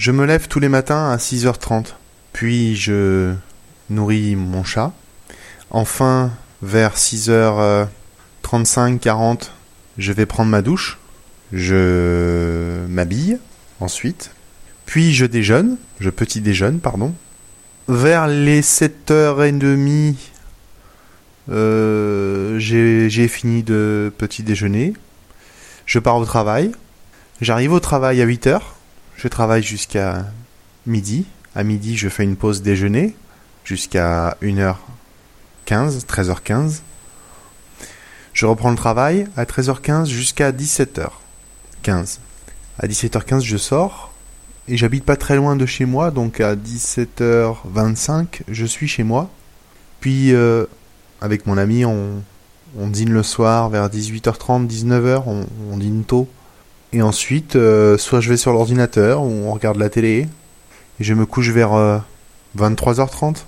Je me lève tous les matins à 6h30, puis je nourris mon chat. Enfin, vers 6h35-40, je vais prendre ma douche. Je m'habille ensuite. Puis je déjeune, je petit-déjeune. Vers les 7h30, j'ai fini de petit déjeuner. Je pars au travail. J'arrive au travail à 8h. Je travaille jusqu'à midi. À midi, je fais une pause déjeuner jusqu'à 1h15, 13h15. Je reprends le travail à 13h15 jusqu'à 17h15. À 17h15, je sors et j'habite pas très loin de chez moi. Donc à 17h25, je suis chez moi. Puis avec mon ami, on dîne le soir vers 18h30, 19h. On dîne tôt. Et ensuite, soit je vais sur l'ordinateur ou on regarde la télé. Et je me couche vers 23h30.